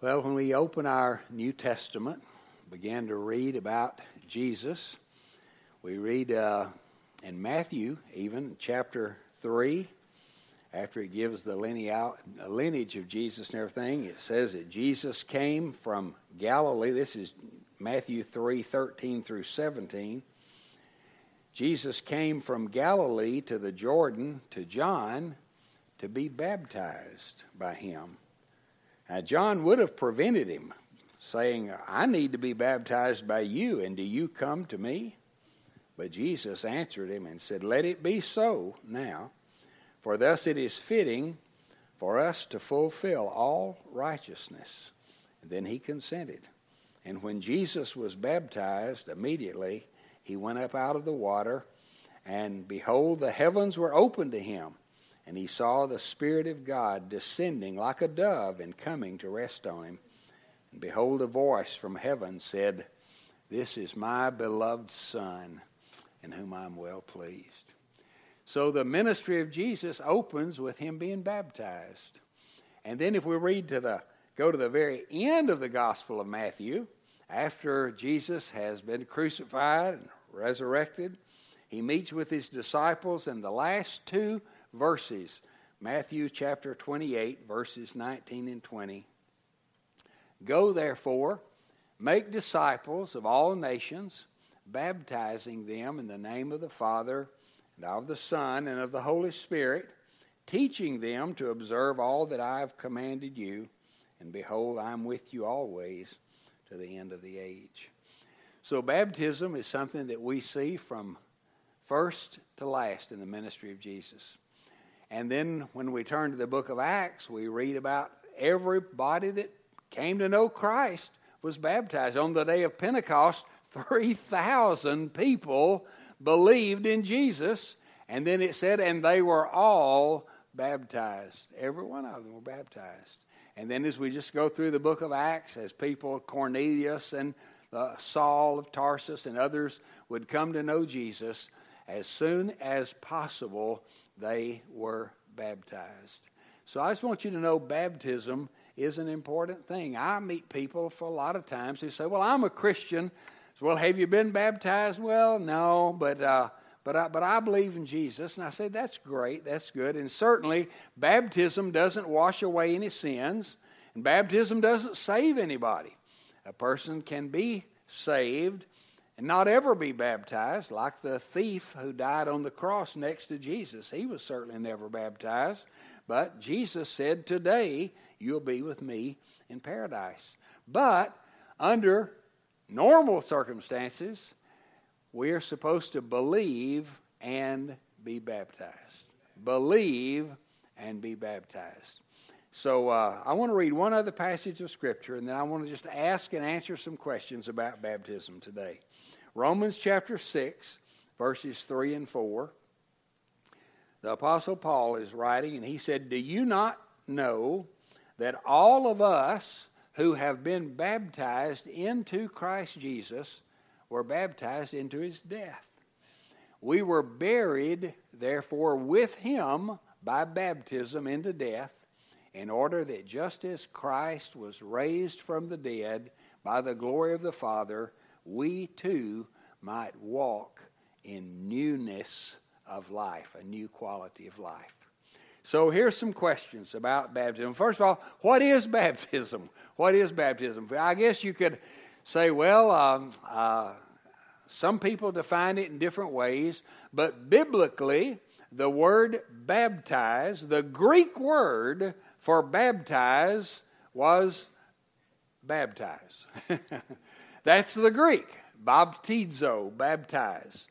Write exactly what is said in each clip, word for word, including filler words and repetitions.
Well, when we open our New Testament, began to read about Jesus, we read uh, in Matthew, even chapter three, after it gives the lineage of Jesus and everything, it says that Jesus came from Galilee. This is Matthew three, thirteen through seventeen. Jesus came from Galilee to the Jordan to John to be baptized by him. Now, John would have prevented him, saying, I need to be baptized by you, and do you come to me? But Jesus answered him and said, Let it be so now, for thus it is fitting for us to fulfill all righteousness. And then he consented. And when Jesus was baptized, immediately he went up out of the water, and behold, the heavens were opened to him. And he saw the Spirit of God descending like a dove and coming to rest on him. And behold, a voice from heaven said, This is my beloved Son, in whom I am well pleased. So the ministry of Jesus opens with him being baptized. And then if we read to the, go to the very end of the Gospel of Matthew, after Jesus has been crucified and resurrected, he meets with his disciples, and the last two verses, Matthew chapter twenty-eight, verses nineteen and twenty. Go therefore, make disciples of all nations, baptizing them in the name of the Father, and of the Son, and of the Holy Spirit, teaching them to observe all that I have commanded you, and behold, I am with you always to the end of the age. So baptism is something that we see from first to last in the ministry of Jesus. And then when we turn to the book of Acts, we read about everybody that came to know Christ was baptized. On the day of Pentecost, three thousand people believed in Jesus. And then it said, and they were all baptized. Every one of them were baptized. And then as we just go through the book of Acts, as people, Cornelius and uh, Saul of Tarsus and others would come to know Jesus, as soon as possible, they were baptized. So I just want you to know baptism is an important thing. I meet people for a lot of times who say, well, I'm a Christian. So, well, have you been baptized? Well, no, but, uh, but, I, but I believe in Jesus. And I say, that's great, that's good. And certainly, baptism doesn't wash away any sins. And baptism doesn't save anybody. A person can be saved and not ever be baptized, like the thief who died on the cross next to Jesus. He was certainly never baptized, but Jesus said, today you'll be with me in paradise. But under normal circumstances, we are supposed to believe and be baptized. Believe and be baptized. So uh, I want to read one other passage of Scripture, and then I want to just ask and answer some questions about baptism today. Romans chapter six, verses three and four. The Apostle Paul is writing, and he said, Do you not know that all of us who have been baptized into Christ Jesus were baptized into his death? We were buried, therefore, with him by baptism into death, in order that just as Christ was raised from the dead by the glory of the Father, we too might walk in newness of life, a new quality of life. So here's some questions about baptism. First of all, what is baptism? What is baptism? I guess you could say, well, um, uh, some people define it in different ways, but biblically, the word baptize, the Greek word for baptize, was baptize. That's the Greek, baptizo, baptize.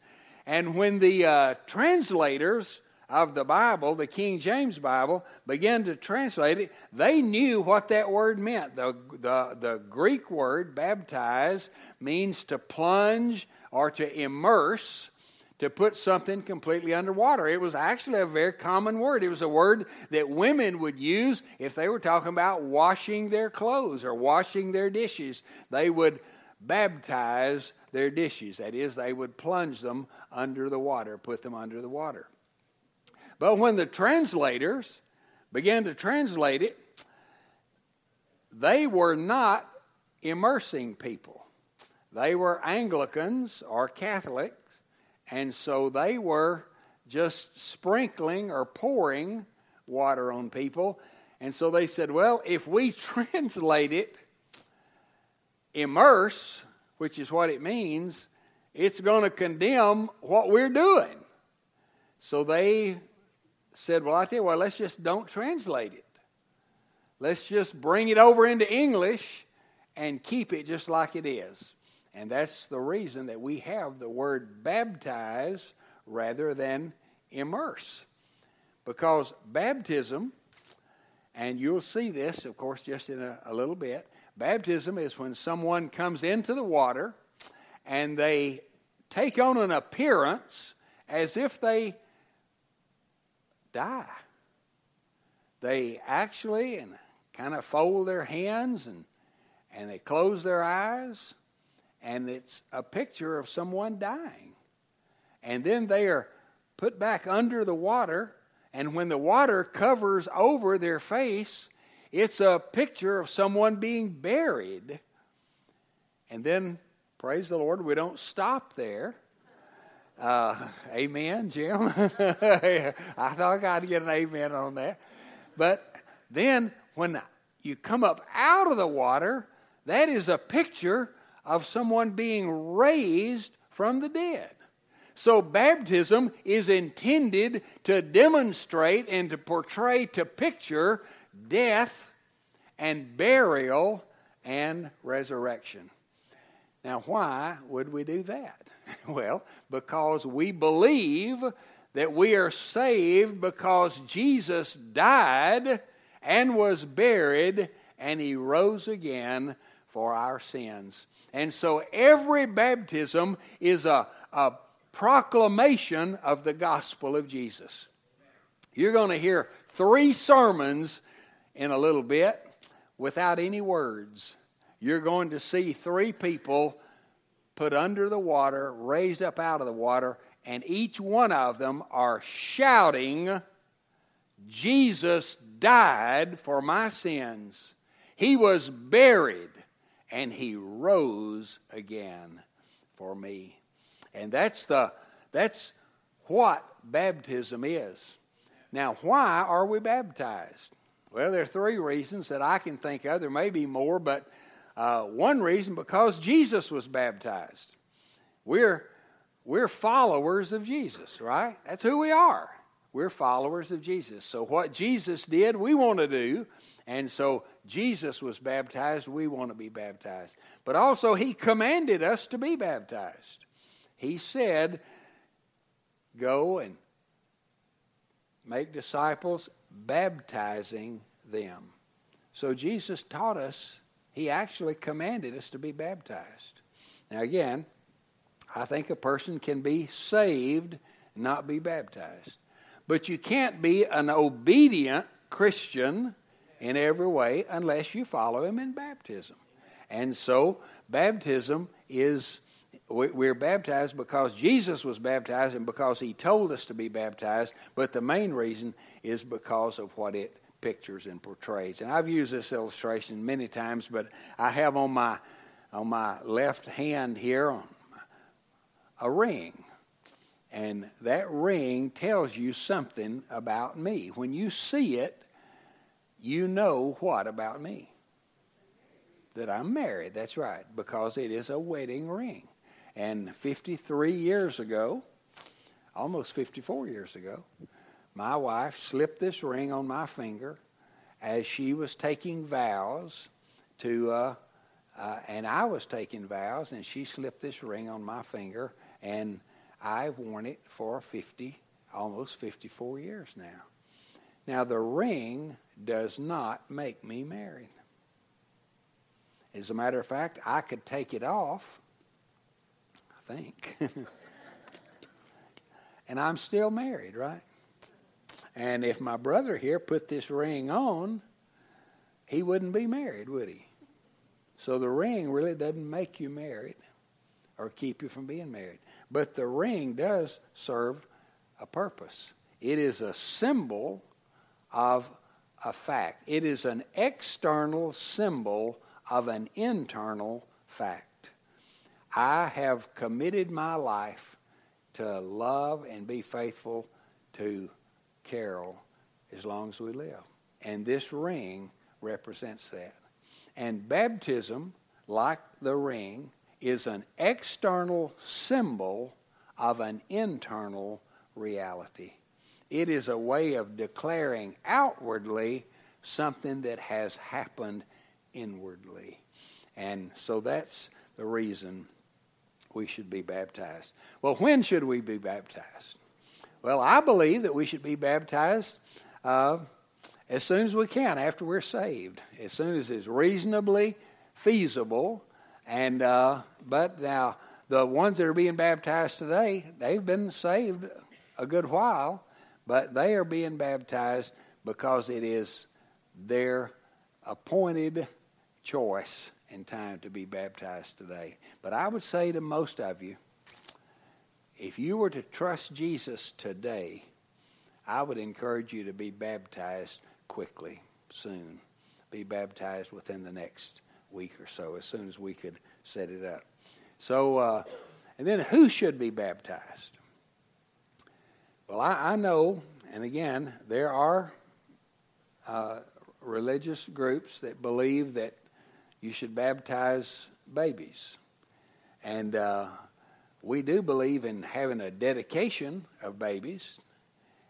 And when the uh, translators of the Bible, the King James Bible, began to translate it, they knew what that word meant. The, the, the Greek word baptize means to plunge or to immerse, to put something completely underwater. It was actually a very common word. It was a word that women would use if they were talking about washing their clothes or washing their dishes. They would baptize their dishes. That is, they would plunge them under the water, put them under the water. But when the translators began to translate it, they were not immersing people. They were Anglicans or Catholics, and so they were just sprinkling or pouring water on people. And so they said, well, if we translate it, immerse, which is what it means, it's going to condemn what we're doing. So they said, well, I tell you what, let's just don't translate it. Let's just bring it over into English and keep it just like it is. And that's the reason that we have the word baptize rather than immerse. Because baptism, and you'll see this, of course, just in a, a little bit, baptism is when someone comes into the water and they take on an appearance as if they die. They actually and kind of fold their hands and, and they close their eyes, and it's a picture of someone dying. And then they are put back under the water, and when the water covers over their face, it's a picture of someone being buried. And then, praise the Lord, we don't stop there. Uh, amen, Jim. I thought I'd get an amen on that. But then when you come up out of the water, that is a picture of someone being raised from the dead. So baptism is intended to demonstrate and to portray, to picture death and burial and resurrection. Now, why would we do that? Well, because we believe that we are saved because Jesus died and was buried and he rose again for our sins. And so every baptism is a, a proclamation of the gospel of Jesus. You're going to hear three sermons in a little bit without any words. You're going to see three people put under the water, raised up out of the water, and each one of them are shouting, Jesus died for my sins. He was buried, and he rose again for me. And that's the that's what baptism is. Now, why are we baptized? Well, there are three reasons that I can think of. There may be more, but uh, one reason, because Jesus was baptized. We're We're followers of Jesus, right? That's who we are. We're followers of Jesus. So what Jesus did, we want to do. And so Jesus was baptized. We want to be baptized. But also he commanded us to be baptized. He said, go and make disciples, baptizing them. So Jesus taught us. He actually commanded us to be baptized. Now again, I think a person can be saved and not be baptized. But you can't be an obedient Christian in every way unless you follow him in baptism. And so baptism is, we're baptized because Jesus was baptized and because he told us to be baptized. But the main reason is because of what it pictures and portrays. And I've used this illustration many times, but I have on my, on my left hand here on a ring, and that ring tells you something about me. When you see it, you know what about me? That I'm married, that's right, because it is a wedding ring. And fifty-three years ago, almost fifty-four years ago, my wife slipped this ring on my finger as she was taking vows to, uh, uh, and I was taking vows, and she slipped this ring on my finger. And I've worn it for fifty, almost fifty-four years now. Now, the ring does not make me married. As a matter of fact, I could take it off, I think. And I'm still married, right? And if my brother here put this ring on, he wouldn't be married, would he? So the ring really doesn't make you married or keep you from being married. But the ring does serve a purpose. It is a symbol of a fact. It is an external symbol of an internal fact. I have committed my life to love and be faithful to Carol as long as we live. And this ring represents that. And baptism, like the ring, is an external symbol of an internal reality. It is a way of declaring outwardly something that has happened inwardly. And so that's the reason we should be baptized. Well, when should we be baptized? Well, I believe that we should be baptized uh, as soon as we can after we're saved, as soon as it's reasonably feasible. And uh, but now, the ones that are being baptized today, they've been saved a good while, but they are being baptized because it is their appointed choice and time to be baptized today. But I would say to most of you, if you were to trust Jesus today, I would encourage you to be baptized quickly, soon. Be baptized within the next week or so, as soon as we could set it up. So, uh, and then who should be baptized? Well, I, I know, and again, there are uh, religious groups that believe that you should baptize babies. And uh, we do believe in having a dedication of babies.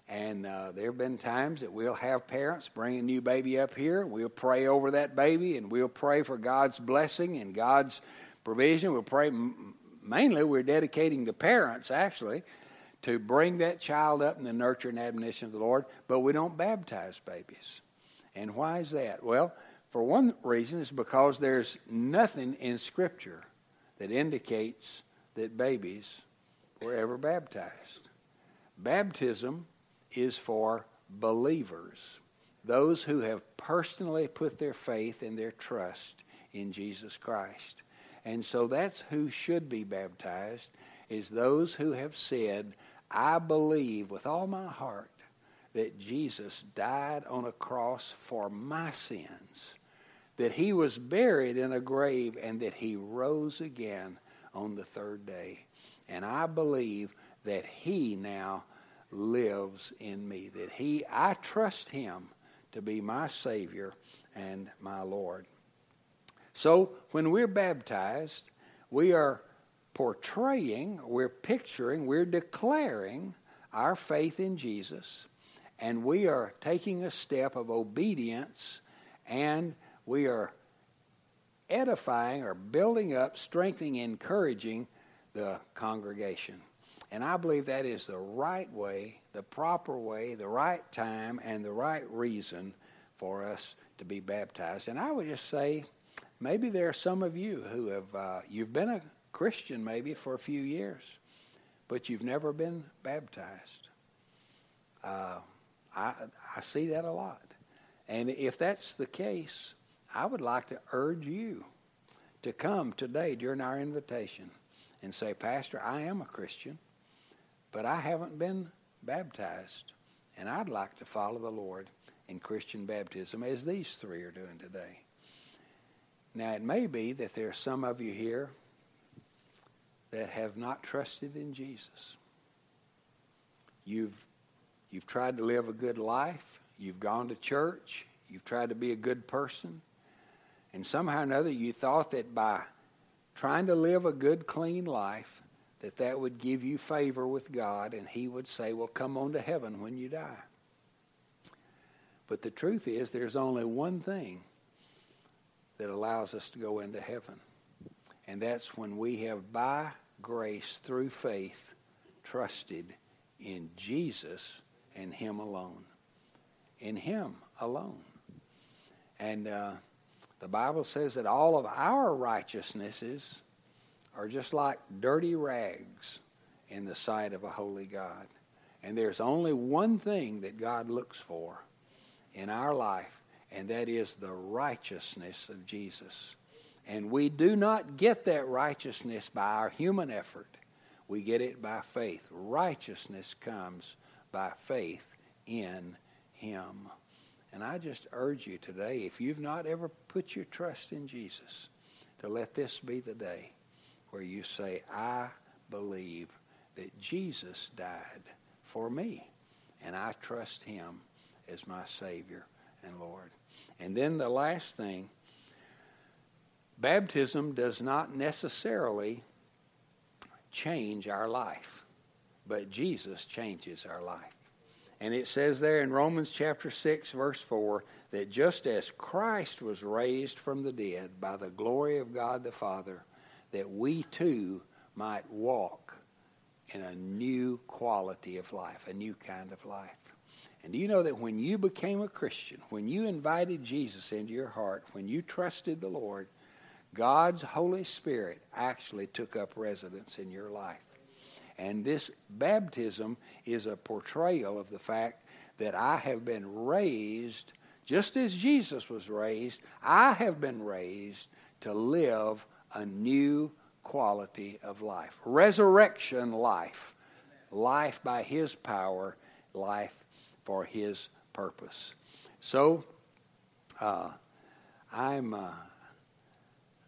And uh, there have been times that we'll have parents bring a new baby up here. We'll pray over that baby, and we'll pray for God's blessing and God's provision. We'll pray, mainly we're dedicating the parents, actually, to bring that child up in the nurture and admonition of the Lord. But we don't baptize babies. And why is that? Well, for one reason, it's because there's nothing in Scripture that indicates that babies were ever baptized. Baptism is for believers, those who have personally put their faith and their trust in Jesus Christ. And so that's who should be baptized, is those who have said, I believe with all my heart that Jesus died on a cross for my sins, that he was buried in a grave, and that he rose again on the third day. And I believe that he now lives in me, that he, I trust him to be my Savior and my Lord. So when we're baptized, we are portraying, we're picturing, we're declaring our faith in Jesus, and we are taking a step of obedience, and we are edifying or building up, strengthening, encouraging the congregation. And I believe that is the right way, the proper way, the right time, and the right reason for us to be baptized. And I would just say, maybe there are some of you who have, uh, you've been a Christian maybe for a few years, but you've never been baptized. Uh, I, I see that a lot. And if that's the case, I would like to urge you to come today during our invitation and say, Pastor, I am a Christian, but I haven't been baptized, and I'd like to follow the Lord in Christian baptism as these three are doing today. Now, it may be that there are some of you here that have not trusted in Jesus. You've, you've tried to live a good life. You've gone to church. You've tried to be a good person. And somehow or another, you thought that by trying to live a good, clean life, that that would give you favor with God, and he would say, well, come on to heaven when you die. But the truth is, there's only one thing that allows us to go into heaven, and that's when we have, by grace, through faith, trusted in Jesus and him alone. In him alone. And uh, the Bible says that all of our righteousnesses are just like dirty rags in the sight of a holy God. And there's only one thing that God looks for in our life, and that is the righteousness of Jesus. And we do not get that righteousness by our human effort. We get it by faith. Righteousness comes by faith in him. And I just urge you today, if you've not ever put your trust in Jesus, to let this be the day where you say, I believe that Jesus died for me, and I trust him as my Savior and Lord. And then the last thing, baptism does not necessarily change our life, but Jesus changes our life. And it says there in Romans chapter six, verse four, that just as Christ was raised from the dead by the glory of God the Father, that we too might walk in a new quality of life, a new kind of life. And do you know that when you became a Christian, when you invited Jesus into your heart, when you trusted the Lord, God's Holy Spirit actually took up residence in your life. And this baptism is a portrayal of the fact that I have been raised, just as Jesus was raised, I have been raised to live a new quality of life. Resurrection life. Life by his power. Life for his purpose. So, uh, I'm uh,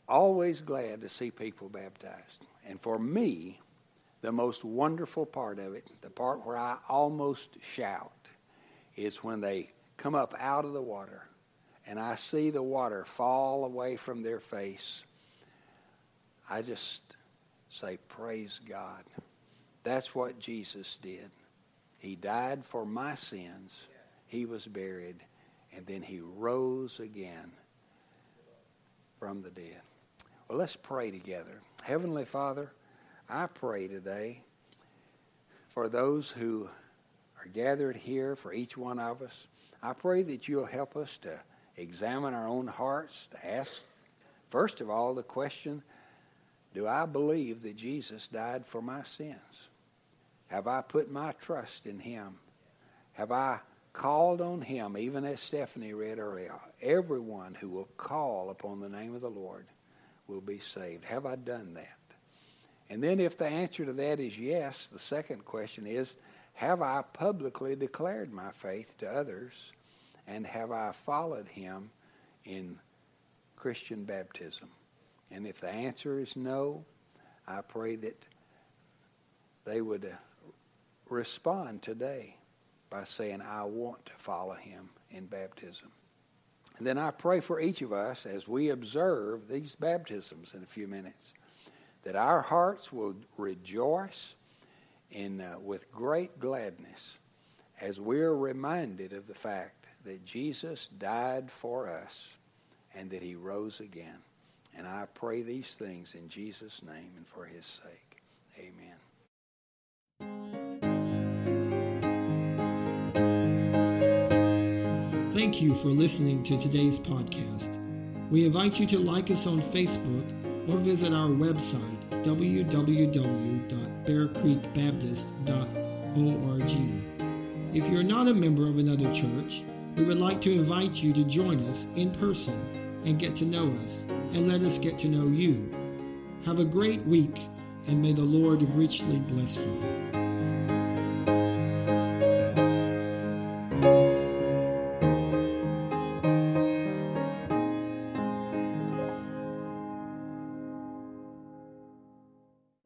always glad to see people baptized. And for me, the most wonderful part of it, the part where I almost shout, is when they come up out of the water and I see the water fall away from their face. I just say, praise God. That's what Jesus did. He died for my sins. He was buried. And then he rose again from the dead. Well, let's pray together. Heavenly Father, I pray today for those who are gathered here, for each one of us. I pray that you'll help us to examine our own hearts, to ask, first of all, the question, do I believe that Jesus died for my sins? Have I put my trust in him? Have I called on him, even as Stephanie read earlier? Everyone who will call upon the name of the Lord will be saved. Have I done that? And then if the answer to that is yes, the second question is, have I publicly declared my faith to others, and have I followed him in Christian baptism? And if the answer is no, I pray that they would respond today by saying, I want to follow him in baptism. And then I pray for each of us as we observe these baptisms in a few minutes, that our hearts will rejoice in, uh, with great gladness as we are reminded of the fact that Jesus died for us and that he rose again. And I pray these things in Jesus' name and for his sake. Amen. Thank you for listening to today's podcast. We invite you to like us on Facebook or visit our website, w w w dot bear creek baptist dot org. If you're not a member of another church, we would like to invite you to join us in person and get to know us, and let us get to know you. Have a great week, and may the Lord richly bless you.